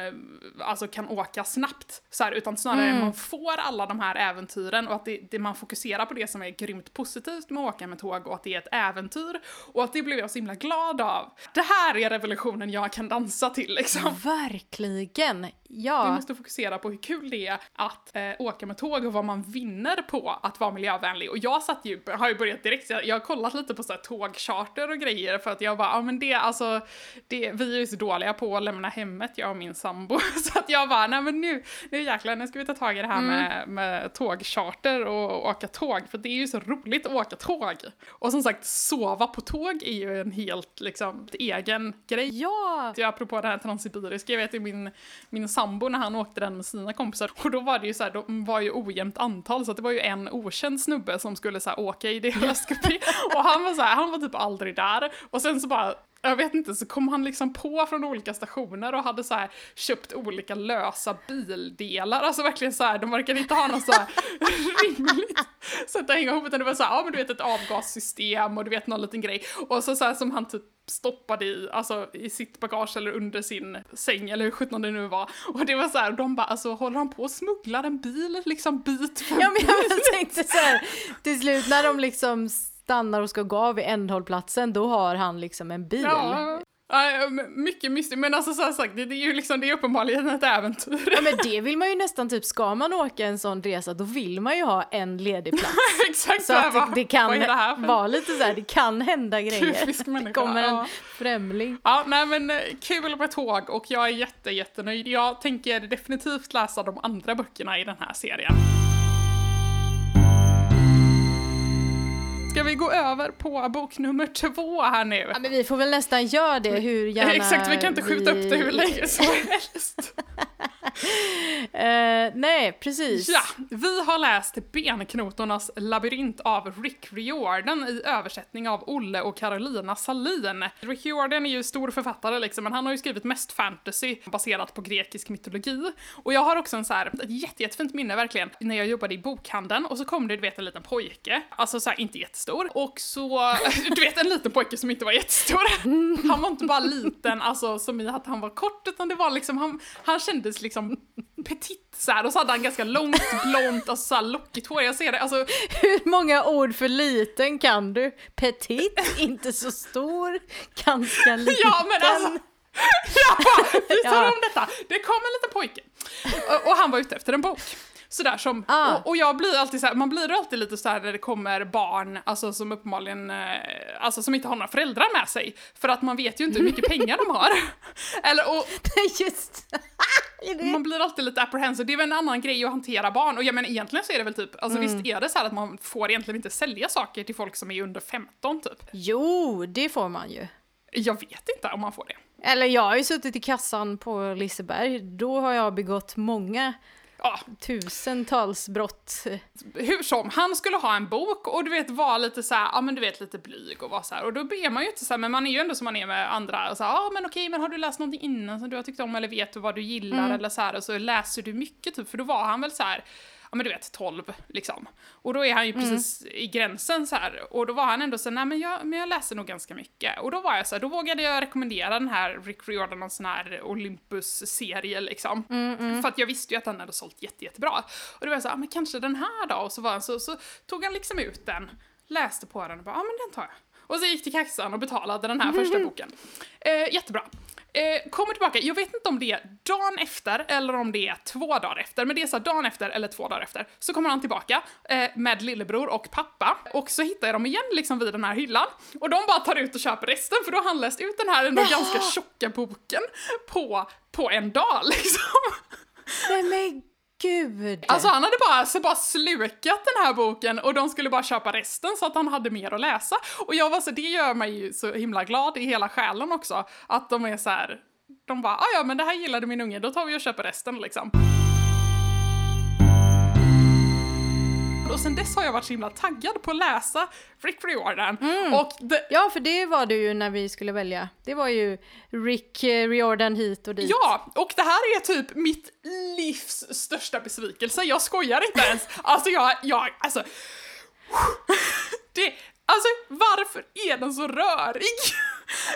alltså kan åka snabbt så här, utan snarare mm. man får alla de här äventyren, och att det, det, man fokuserar på det som är grymt positivt med att åka med tåg, och att det är ett äventyr, och att det blev jag så himla glad av. Det här är revolutionen jag kan dansa till liksom. Verkligen, ja. Vi måste fokusera på hur kul det är att eh, åka med tåg, och vad man vinner på att vara miljövänlig. Och jag satt ju, har ju börjat direkt, jag, jag har kollat lite på så här tågcharter och grejer, för att jag bara, ja men det, alltså det, vi är ju så dåliga på att lämna hemmet, jag och min sambo, så att jag bara, nej men nu, nu jäklar, nu ska vi ta tag i det här mm. med, med tågcharter och, och åka tåg, för det är ju så roligt att åka tåg. Och som sagt, sova på tåg är ju en helt liksom egen grej. Ja! Så apropå det här transsibiriska, jag vet ju min, min sambo när han åkte den med sina kompisar, och då var det ju så här, de var ju ojämnt antal, så att det var ju en okänd snubbe som skulle så här åka i deras kupé. Och han var så här, han var typ aldrig där. Och sen så bara, jag vet inte, så kom han liksom på från olika stationer och hade så här köpt olika lösa bildelar. Alltså verkligen så här, de verkade inte ha något så här rimligt sätt att hänga ihop. Utan det var så här, ja men du vet ett avgassystem och du vet någon liten grej. Och så, så här som han typ stoppade i, alltså i sitt bagage eller under sin säng eller hur sjutton det nu var. Och det var så här, de bara, alltså håller han på att smuggla en bil liksom bit för bit? Ja men jag tänkte så här, till slut när de liksom stannar och ska gå av vid ändhållplatsen, då har han liksom en bil. Ja, ja mycket mystiskt. Men alltså så här sagt, det, det är ju liksom, det är uppenbarligen ett äventyr. Ja, men det vill man ju nästan typ, ska man åka en sån resa, då vill man ju ha en ledig plats. Exakt. Så att det, det kan det vara lite så här, det kan hända grejer. Det kommer en ja. främling. Ja, nej men kul med tåg, och jag är jätte, jättenöjd. Jag tänker definitivt läsa de andra böckerna i den här serien. Ska vi gå över på bok nummer två här nu? Ja, men vi får väl nästan göra det, hur gärna. Exakt, vi kan inte skjuta vi... upp det hur länge som helst. uh, nej, precis. Ja, vi har läst Benknotornas labyrint av Rick Riordan i översättning av Olle och Carolina Salin. Rick Riordan är ju stor författare liksom, men han har ju skrivit mest fantasy baserat på grekisk mytologi. Och jag har också en så här, ett jätte, jättefint minne verkligen, när jag jobbade i bokhandeln, och så kom det, du vet, en liten pojke. Alltså så här, inte jättestor. Stor. Och så, du vet, en liten pojke som inte var jättestor. Han var inte bara liten, alltså som i att han var kort, utan det var liksom, han, han kändes liksom petit så här, och så hade han ganska långt, blont, alltså så här lockigt hår. Jag ser det, alltså. Hur många ord för liten kan du? Petit, inte så stor, ganska liten. Ja, men alltså. Ja, vi tar om detta. Det kom en liten pojke. Och, och han var ute efter en bok. Så där som ah. och, och jag blir alltid så här, man blir alltid lite så här när det kommer barn, alltså som uppenbarligen eh, alltså som inte har några föräldrar med sig, för att man vet ju inte hur mycket pengar de har. Eller och just man blir alltid lite apprehensive. Det är väl en annan grej att hantera barn, och jag menar egentligen så är det väl typ alltså mm. visst är det så här att man får egentligen inte sälja saker till folk som är under femton typ. Jo, det får man ju. Jag vet inte om man får det. Eller jag har ju suttit i kassan på Liseberg. Då har jag begått många... Ja. Tusentals brott. Hur som, han skulle ha en bok och du vet, var lite så här, ja men du vet, lite blyg och var så här, och då ber man ju inte så här, men man är ju ändå som man är med andra och så här, ja men okej, men har du läst någonting innan som du har tyckt om eller vet du vad du gillar mm. eller så här, och så läser du mycket typ, för då var han väl så här, ja men du vet, tolv liksom. Och då är han ju precis mm. i gränsen så här, och då var han ändå så här, nej men jag, men jag läser nog ganska mycket. Och då var jag så här, då vågade jag rekommendera den här Rick Riordan, någon sån här Olympus-serie liksom. Mm, mm. För att jag visste ju att han hade sålt jätte, jättebra. Och då var jag så här, ja men kanske den här då. Och så, var han så, så tog han liksom ut den, läste på den och bara, ja men den tar jag. Och så gick till kassan och betalade den här första boken. Eh, jättebra. Eh, kommer tillbaka, jag vet inte om det är dagen efter eller om det är två dagar efter, men det är så dagen efter eller två dagar efter så kommer han tillbaka eh, med lillebror och pappa, och så hittar jag dem igen liksom vid den här hyllan, och de bara tar ut och köper resten, för då har han läst ut den här ändå ganska tjocka boken på, på en dag liksom. Nej men gud. Alltså han hade bara, så bara slukat den här boken, och de skulle bara köpa resten så att han hade mer att läsa. Och jag var så, det gör mig ju så himla glad i hela själen också. Att de är så här, de bara, ja men det här gillade min unge, då tar vi och köper resten liksom. Och sen dess har jag varit så himla taggad på att läsa Rick Riordan. Mm. Och det... Ja, för det var det ju när vi skulle välja. Det var ju Rick Riordan hit och dit. Ja, och det här är typ mitt livs största besvikelse. Jag skojar inte ens. Alltså, jag... jag alltså... Det, alltså, varför är den så rörig?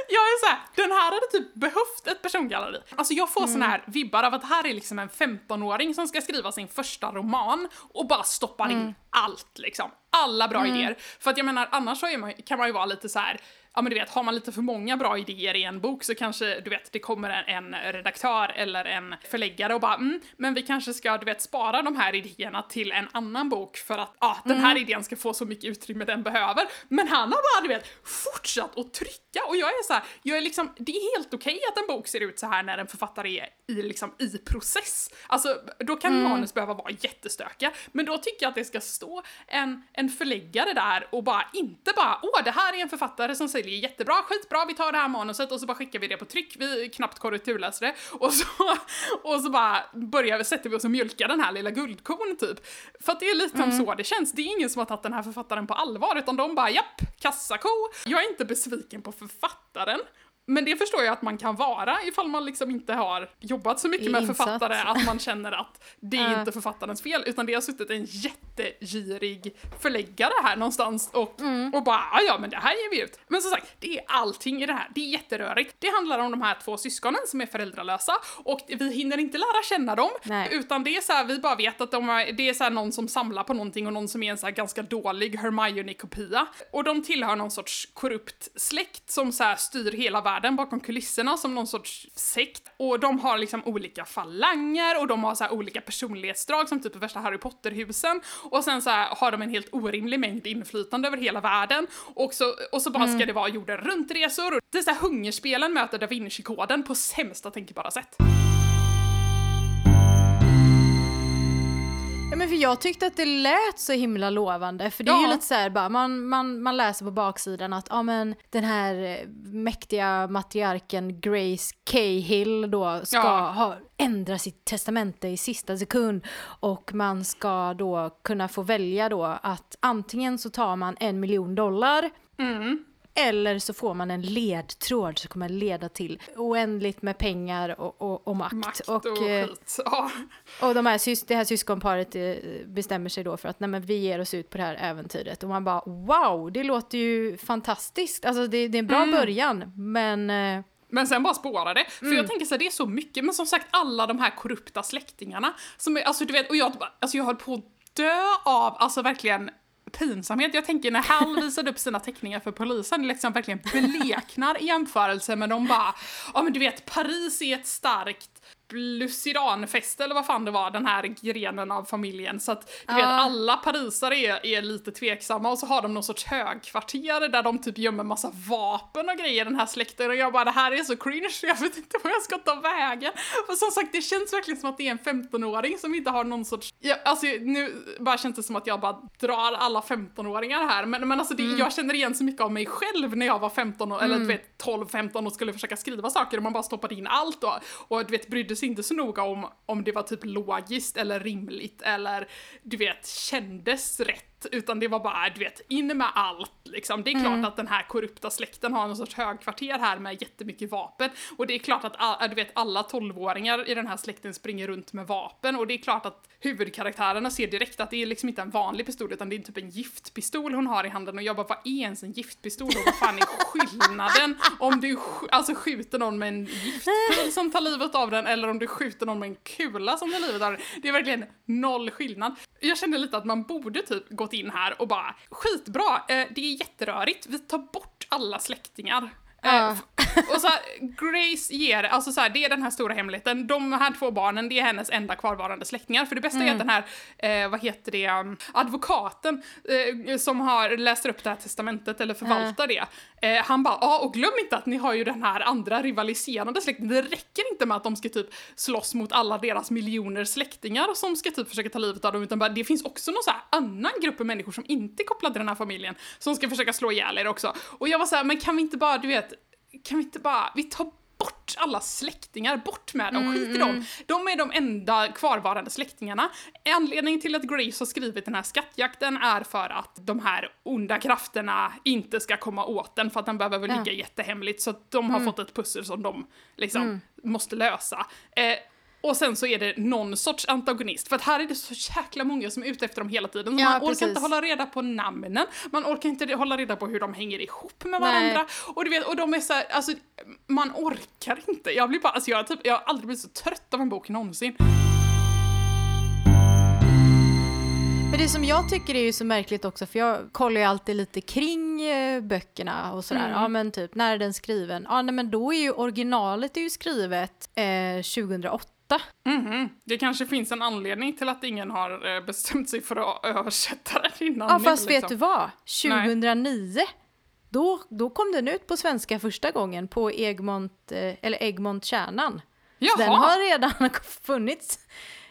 Jag är så här, den här hade typ behövt ett persongalleri. Alltså jag får mm. sån här vibbar av att här är liksom en femtonåring som ska skriva sin första roman och bara stoppar mm. in allt liksom. Alla bra mm. idéer. För att jag menar, annars så är man, kan man ju vara lite så här, ja men du vet, har man lite för många bra idéer i en bok så kanske, du vet, det kommer en, en redaktör eller en förläggare och bara, mm, men vi kanske ska, du vet, spara de här idéerna till en annan bok för att, ja, den här mm. idén ska få så mycket utrymme den behöver. Men han har bara, du vet, fortsatt att trycka, och jag är så här, jag är liksom, det är helt okej att en bok ser ut så här när en författare är i, liksom, i process. Alltså, då kan mm. manus behöva vara jättestökiga, men då tycker jag att det ska stå en, en förläggare där och bara, inte bara, åh, det här är en författare som säger det är jättebra, skitbra, vi tar det här manuset och så bara skickar vi det på tryck, vi knappt korrekturläser det, och så, och så bara börjar vi, sätter vi oss och mjölkar den här lilla guldkorn typ, för att det är lite mm. som så det känns, det är ingen som har tagit den här författaren på allvar, utan de bara, japp, kassako. Jag är inte besviken på författaren, men det förstår jag att man kan vara ifall man liksom inte har jobbat så mycket med insatt. Författare, att man känner att det är uh. inte författarens fel, utan det har suttit en jättegirig förläggare här någonstans och, mm. och bara, ja men det här ger vi ut. Men som sagt, det är allting i det här, det är jätterörigt. Det handlar om de här två syskonen som är föräldralösa, och vi hinner inte lära känna dem. Nej. Utan det är så här, vi bara vet att de är, det är så här någon som samlar på någonting och någon som är en så här ganska dålig Hermione-kopia, och de tillhör någon sorts korrupt släkt som så här styr hela världen bakom kulisserna som någon sorts sekt, och de har liksom olika falanger och de har så här olika personlighetsdrag som typ värsta Harry Potter-husen, och sen så här har de en helt orimlig mängd inflytande över hela världen, och så, och så bara mm. ska det vara jorden runtresor, och det är så här hungerspelen möter Da Vinci-koden på sämsta tänkbara sätt. Ja, men för jag tyckte att det lät så himla lovande, för det ja. är ju lite så här, bara, man, man, man läser på baksidan att ja, men den här mäktiga matriarken Grace Cahill då ska ja. ha, ändra sitt testamente i sista sekund, och man ska då kunna få välja då att antingen så tar man en miljon dollar mm. eller så får man en ledtråd som kommer leda till oändligt med pengar och, och, och makt. Makt och, och skit. Ja. Och de här, det här syskonparet bestämmer sig då för att nej, men vi ger oss ut på det här äventyret. Och man bara, wow, det låter ju fantastiskt. Alltså det, det är en bra mm. början, men... Men sen bara spåra det. För mm. jag tänker så här, det är så mycket. Men som sagt, alla de här korrupta släktingarna. Som är, alltså du vet, och jag, alltså, jag höll på att dö av, alltså verkligen... pinsamhet. Jag tänker när Hal visade upp sina teckningar för polisen, liksom verkligen bleknar i jämförelse med de bara, ja men du vet, Paris är ett starkt Lucidanfest eller vad fan det var, den här grenen av familjen. Så att du ah. vet, alla parisare är, är lite tveksamma, och så har de någon sorts högkvarter där de typ gömmer massa vapen och grejer, den här släkten. Och jag bara, det här är så cringe, jag vet inte vad jag ska ta vägen. Och som sagt, det känns verkligen som att det är en femtonåring som inte har någon sorts, jag, alltså nu bara känns det som att jag bara drar alla femtonåringar här, men, men alltså det, mm. jag känner igen så mycket av mig själv när jag var femton och, eller mm. du vet tolv femton och skulle försöka skriva saker och man bara stoppade in allt och, och du vet brydde sig inte så noga om, om det var typ logiskt eller rimligt eller du vet kändes rätt, utan det var bara, du vet, in med allt liksom. Det är mm. klart att den här korrupta släkten har en sorts högkvarter här med jättemycket vapen, och det är klart att all, du vet, alla tolvåringar i den här släkten springer runt med vapen, och det är klart att huvudkaraktärerna ser direkt att det är liksom inte en vanlig pistol, utan det är typ en giftpistol hon har i handen, och jag bara, vad är ens en giftpistol och vad fan är skillnaden om du sk- alltså skjuter någon med en giftpil som tar livet av den eller om du skjuter någon med en kula som tar livet av den? Det är verkligen noll skillnad. Jag kände lite att man borde typ gått in här och bara, skitbra, eh, det är jätterörigt, vi tar bort alla släktingar. Uh. Eh, och så här, Grace ger, alltså så här, det är den här stora hemligheten, de här två barnen, det är hennes enda kvarvarande släktingar, för det bästa mm. är att den här, eh, vad heter det, advokaten eh, som har läst upp det här testamentet eller förvaltar uh. det, eh, han bara, ja, och glöm inte att ni har ju den här andra rivaliserande släkten, det räcker inte med att de ska typ slåss mot alla deras miljoner släktingar som ska typ försöka ta livet av dem, utan bara, det finns också någon så här annan grupp av människor som inte är kopplade till den här familjen som ska försöka slå ihjäl er också, och jag var så här, men kan vi inte bara, du vet, kan vi inte bara, vi tar bort alla släktingar, bort med dem, mm, skit i dem. Mm. De är de enda kvarvarande släktingarna. Anledningen till att Grace har skrivit den här skattjakten är för att de här onda krafterna inte ska komma åt den, för att den behöver väl ligga ja. jättehemligt, så att de har mm. fått ett pussel som de liksom mm. måste lösa. Eh, Och sen så är det någon sorts antagonist. För att här är det så jäkla många som är ute efter dem hela tiden. Ja, man orkar precis. inte hålla reda på namnen. Man orkar inte hålla reda på hur de hänger ihop med varandra. Nej. Och du vet, och de är så här, alltså, man orkar inte. Jag blir bara, alltså jag, typ, jag har aldrig blivit så trött av en bok någonsin. Men det som jag tycker är ju så märkligt också, för jag kollar ju alltid lite kring böckerna och sådär. Mm. Ja men typ, när är den skriven? Ja nej, men då är ju originalet är ju skrivet eh, tjugohundraåtta. Mm-hmm. Det kanske finns en anledning till att ingen har bestämt sig för att översätta den innan. Ja, fast nu, liksom. Vet du vad? tjugohundranio då, då kom den ut på svenska första gången på Egmont, eller Egmont-kärnan. Jaha. Så den har redan funnits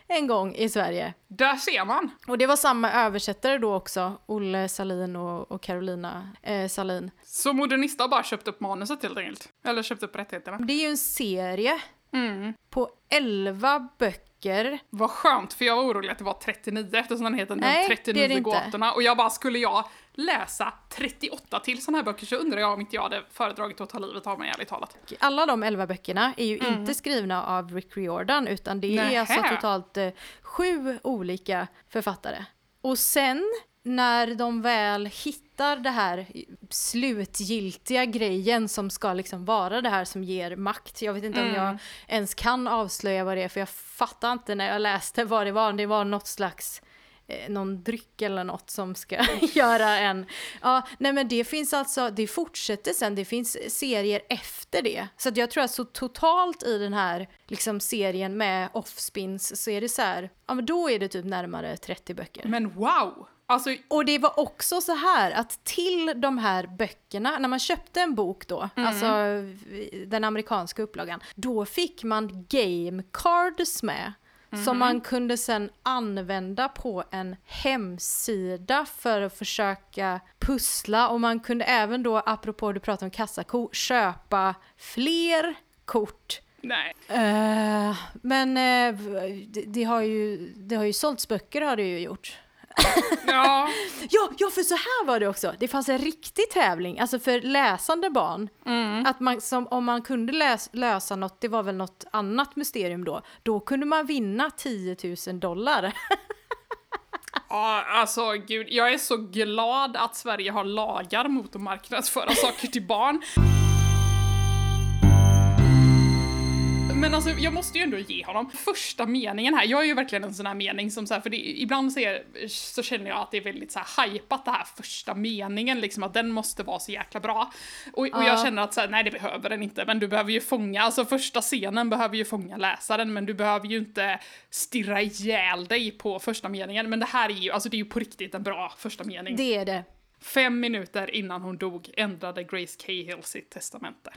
en gång i Sverige. Där ser man. Och det var samma översättare då också, Olle Salin och, och Carolina eh, Salin. Så Modernista bara köpt upp manuset helt enkelt? Eller köpt upp rättigheterna? Det är ju en serie Mm. på elva böcker. Vad skönt, för jag var orolig att det var trettionio eftersom den heter Nej, de trettionio gåtorna, och jag bara, skulle jag läsa trettioåtta till sådana här böcker så undrar jag om inte jag hade föredragit att ta livet av mig, ärligt talat. Alla de elva böckerna är ju mm. inte skrivna av Rick Riordan, utan det är Nähe. alltså totalt eh, sju olika författare. Och sen när de väl hittar det här slutgiltiga grejen som ska liksom vara det här som ger makt. Jag vet inte mm. om jag ens kan avslöja vad det är, för jag fattar inte när jag läste vad det var. Det var något slags, eh, någon dryck eller något som ska göra en. Ja, nej men det finns alltså, det fortsätter sen, det finns serier efter det. Så att jag tror att så totalt i den här liksom serien med offspins så är det så här, ja men då är det typ närmare trettio böcker. Men wow! Alltså, och det var också så här att till de här böckerna, när man köpte en bok då, mm. alltså den amerikanska upplagan, då fick man game cards med mm. som man kunde sen använda på en hemsida för att försöka pussla, och man kunde även då, apropå du pratade om kassako, köpa fler kort. Nej. Uh, men uh, det, det har ju det har ju sålts böcker, har det ju gjort. Ja. ja, ja, för så här var det också. Det fanns en riktig tävling, alltså för läsande barn. Mm. Att man, som, om man kunde läs, lösa något, det var väl något annat mysterium då. Då kunde man vinna tio tusen dollar. Ja, alltså gud, jag är så glad att Sverige har lagar mot att marknadsföra saker till barn. Men alltså, jag måste ju ändå ge honom första meningen här. Jag är ju verkligen en sån här mening som så här, för det, ibland så, är, så känner jag att det är väldigt så här hypat det här första meningen, liksom att den måste vara så jäkla bra. Och, och uh. jag känner att så här, nej, det behöver den inte, men du behöver ju fånga, alltså första scenen behöver ju fånga läsaren, men du behöver ju inte stirra ihjäl dig på första meningen. Men det här är ju, alltså det är ju på riktigt en bra första mening. Det är det. Fem minuter innan hon dog ändrade Grace Cahill sitt testamente.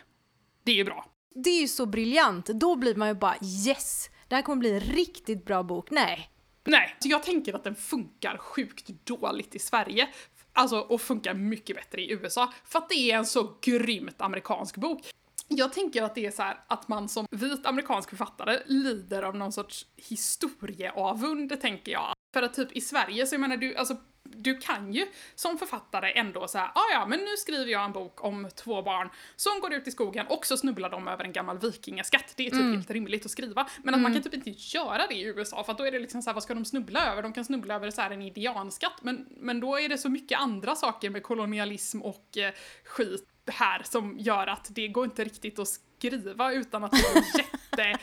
Det är ju bra. Det är ju så briljant. Då blir man ju bara, yes, det här kommer bli en riktigt bra bok. Nej. Nej, så jag tänker att den funkar sjukt dåligt i Sverige. Alltså, och funkar mycket bättre i U S A. För att det är en så grymt amerikansk bok. Jag tänker att det är så här att man som vit amerikansk författare lider av någon sorts historieavund, tänker jag. För att typ i Sverige, så jag menar du, alltså... Du kan ju som författare ändå så här, ah ja, men nu skriver jag en bok om två barn som går ut i skogen och så snubblar de över en gammal vikingaskatt. Det är typ mm. helt rimligt att skriva. Men att mm. man kan typ inte göra det i U S A, för att då är det liksom så här, vad ska de snubbla över? De kan snubbla över så här en indianskatt, men, men då är det så mycket andra saker med kolonialism och eh, skit här som gör att det går inte riktigt att skriva utan att det är jätte...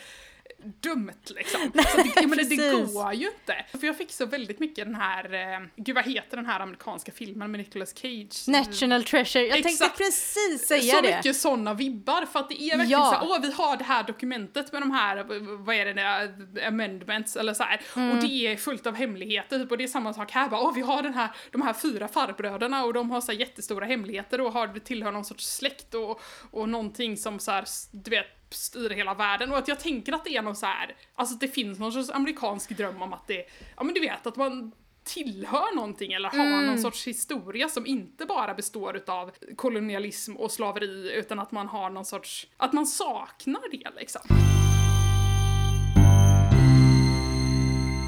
dumt liksom. Så det, men det, det går ju inte. För jag fick så väldigt mycket den här, eh, gud vad heter den här amerikanska filmen med Nicolas Cage? National Treasure. Jag Exakt. tänkte precis säga så det. Så mycket sådana vibbar, för att det är verkligen ja. så åh, vi har det här dokumentet med de här, vad är det där, amendments eller så här. Mm. Och det är fullt av hemligheter typ, och det är samma sak här, bara, åh, vi har den här, de här fyra farbröderna och de har så här jättestora hemligheter och har, tillhör någon sorts släkt och, och någonting som så här, du vet, styr hela världen. Och att jag tänker att det är någon så här, alltså det finns någon sorts amerikansk dröm om att det, ja men du vet, att man tillhör någonting eller har mm. någon sorts historia som inte bara består utav kolonialism och slaveri, utan att man har någon sorts, att man saknar det liksom.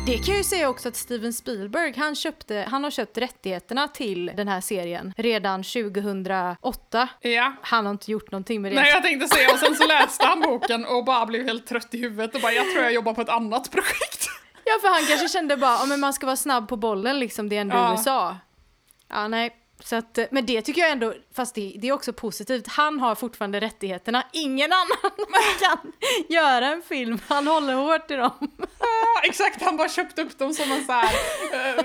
Det kan ju säga också att Steven Spielberg, han, köpte, han har köpt rättigheterna till den här serien redan tjugohundraåtta. Ja. Han har inte gjort någonting med det. Nej, jag tänkte säga, och sen så läste han boken och bara blev helt trött i huvudet och bara, jag tror jag jobbar på ett annat projekt. Ja, för han kanske kände bara, oh, men man ska vara snabb på bollen liksom, det är ändå ja. U S A. Ja, nej. Så att, men det tycker jag ändå, fast det, det är också positivt, han har fortfarande rättigheterna, ingen annan kan göra en film, han håller hårt i dem. Ja, exakt, han bara köpt upp dem som en så här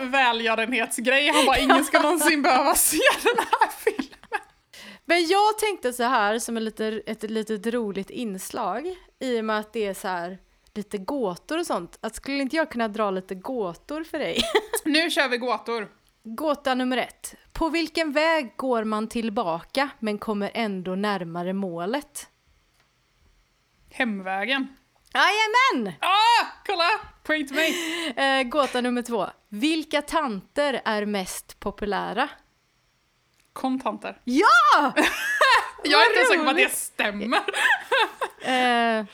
uh, välgörenhetsgrej, han bara, ingen ska någonsin behöva se den här filmen. Men jag tänkte så här, som en lite, ett litet roligt inslag, i och med att det är så här lite gåtor och sånt, att skulle inte jag kunna dra lite gåtor för dig? Nu kör vi gåtor. Gåta nummer ett. På vilken väg går man tillbaka men kommer ändå närmare målet? Hemvägen. Jajamän! Ah, kolla! Poäng till mig. Eh, gåta nummer två. Vilka tanter är mest populära? Kontanter. Ja! Jag är inte säker på att det stämmer. eh,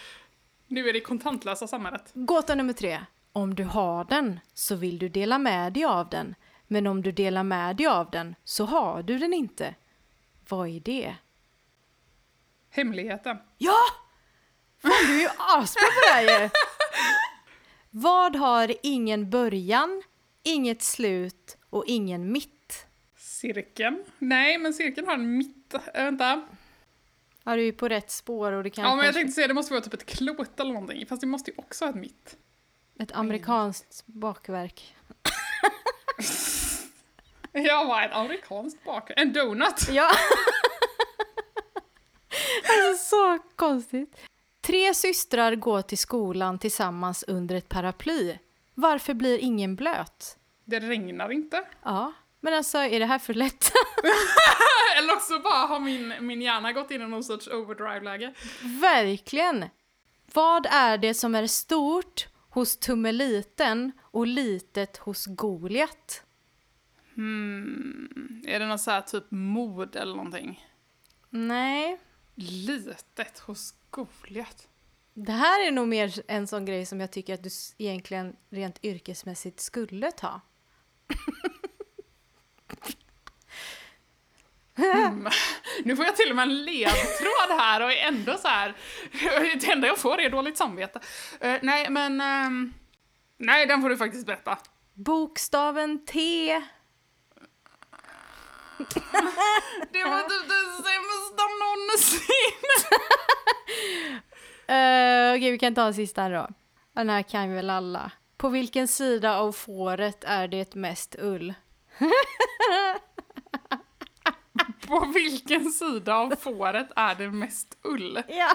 nu är det kontantlösa samhället. Gåta nummer tre. Om du har den så vill du dela med dig av den. Men om du delar med dig av den så har du den inte. Vad är det? Hemligheten. Ja! Fan, du är ju asbra på det här. Vad har ingen början, inget slut och ingen mitt? Cirkeln. Nej, men cirkeln har en mitt. Äh, vänta. Ja, du är ju på rätt spår. Och det kan ja, men jag kanske... tänkte säga, det måste vara typ ett klot eller någonting. Fast det måste ju också ha ett mitt. Ett amerikanskt bakverk. Jag var ett amerikanskt bak. En donut. Ja. Alltså, så konstigt. Tre systrar går till skolan tillsammans under ett paraply. Varför blir ingen blöt? Det regnar inte. Ja, men alltså, är det här för lätt? Eller också bara har min, min hjärna gått in i någon sorts overdrive-läge. Verkligen. Vad är det som är stort hos Tummeliten och litet hos Goliat? Hmm. Är det någon så här typ mod eller någonting? Nej. Litet hos Goliat. Det här är nog mer en sån grej som jag tycker att du egentligen rent yrkesmässigt skulle ta. Mm. Nu får jag till och med en ledtråd här och är ändå så här. Det enda jag får är dåligt samvete. Uh, nej, men... Um, nej, den får du faktiskt berätta. Bokstaven T... Det var typ det sämsta någonsin. Okej, okay, vi kan ta en sista här då. Den här kan väl alla. På vilken sida av fåret är det mest ull? På vilken sida av fåret är det mest ull? Ja.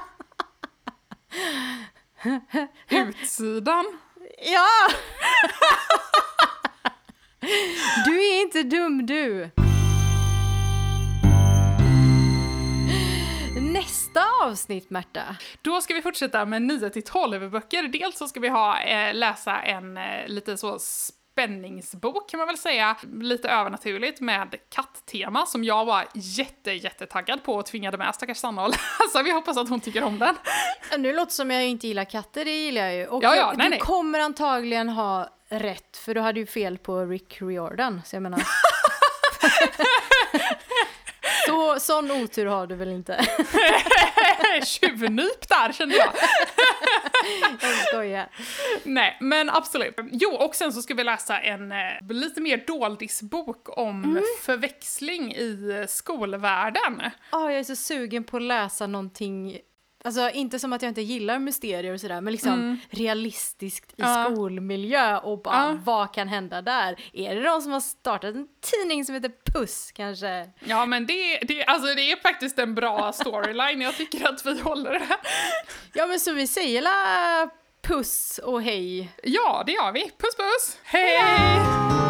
Utsidan? Ja! Du är inte dum, du! Nästa avsnitt, Märta. Då ska vi fortsätta med nio till tolv böcker. Dels så ska vi ha, eh, läsa en eh, lite så spänningsbok kan man väl säga. Lite övernaturligt med katttema som jag var jätte, jättetaggad på och tvingade med stackars Sanna att läsa. Vi hoppas att hon tycker om den. Nu låter som jag inte gillar katter, det gillar jag ju. Och ja, ja, nej, du nej. kommer antagligen ha rätt, för du hade ju fel på Rick Riordan, så jag menar... Så, sån otur har du väl inte? Tjuvnyp där, känner jag. Jag skojar. Nej, men absolut. Jo, och sen så ska vi läsa en eh, lite mer doldisbok om mm. förväxling i skolvärlden. Ja, oh, jag är så sugen på att läsa någonting... Alltså inte som att jag inte gillar mysterier och sådär, men liksom mm. realistiskt i uh. skolmiljö och bara, uh. vad kan hända där? Är det de som har startat en tidning som heter Puss kanske? Ja, men det, det, alltså, det är faktiskt en bra storyline. Jag tycker att vi håller det. Ja, men så vi säger la puss och hej. Ja, det gör vi. Puss, puss. Hej! Hej!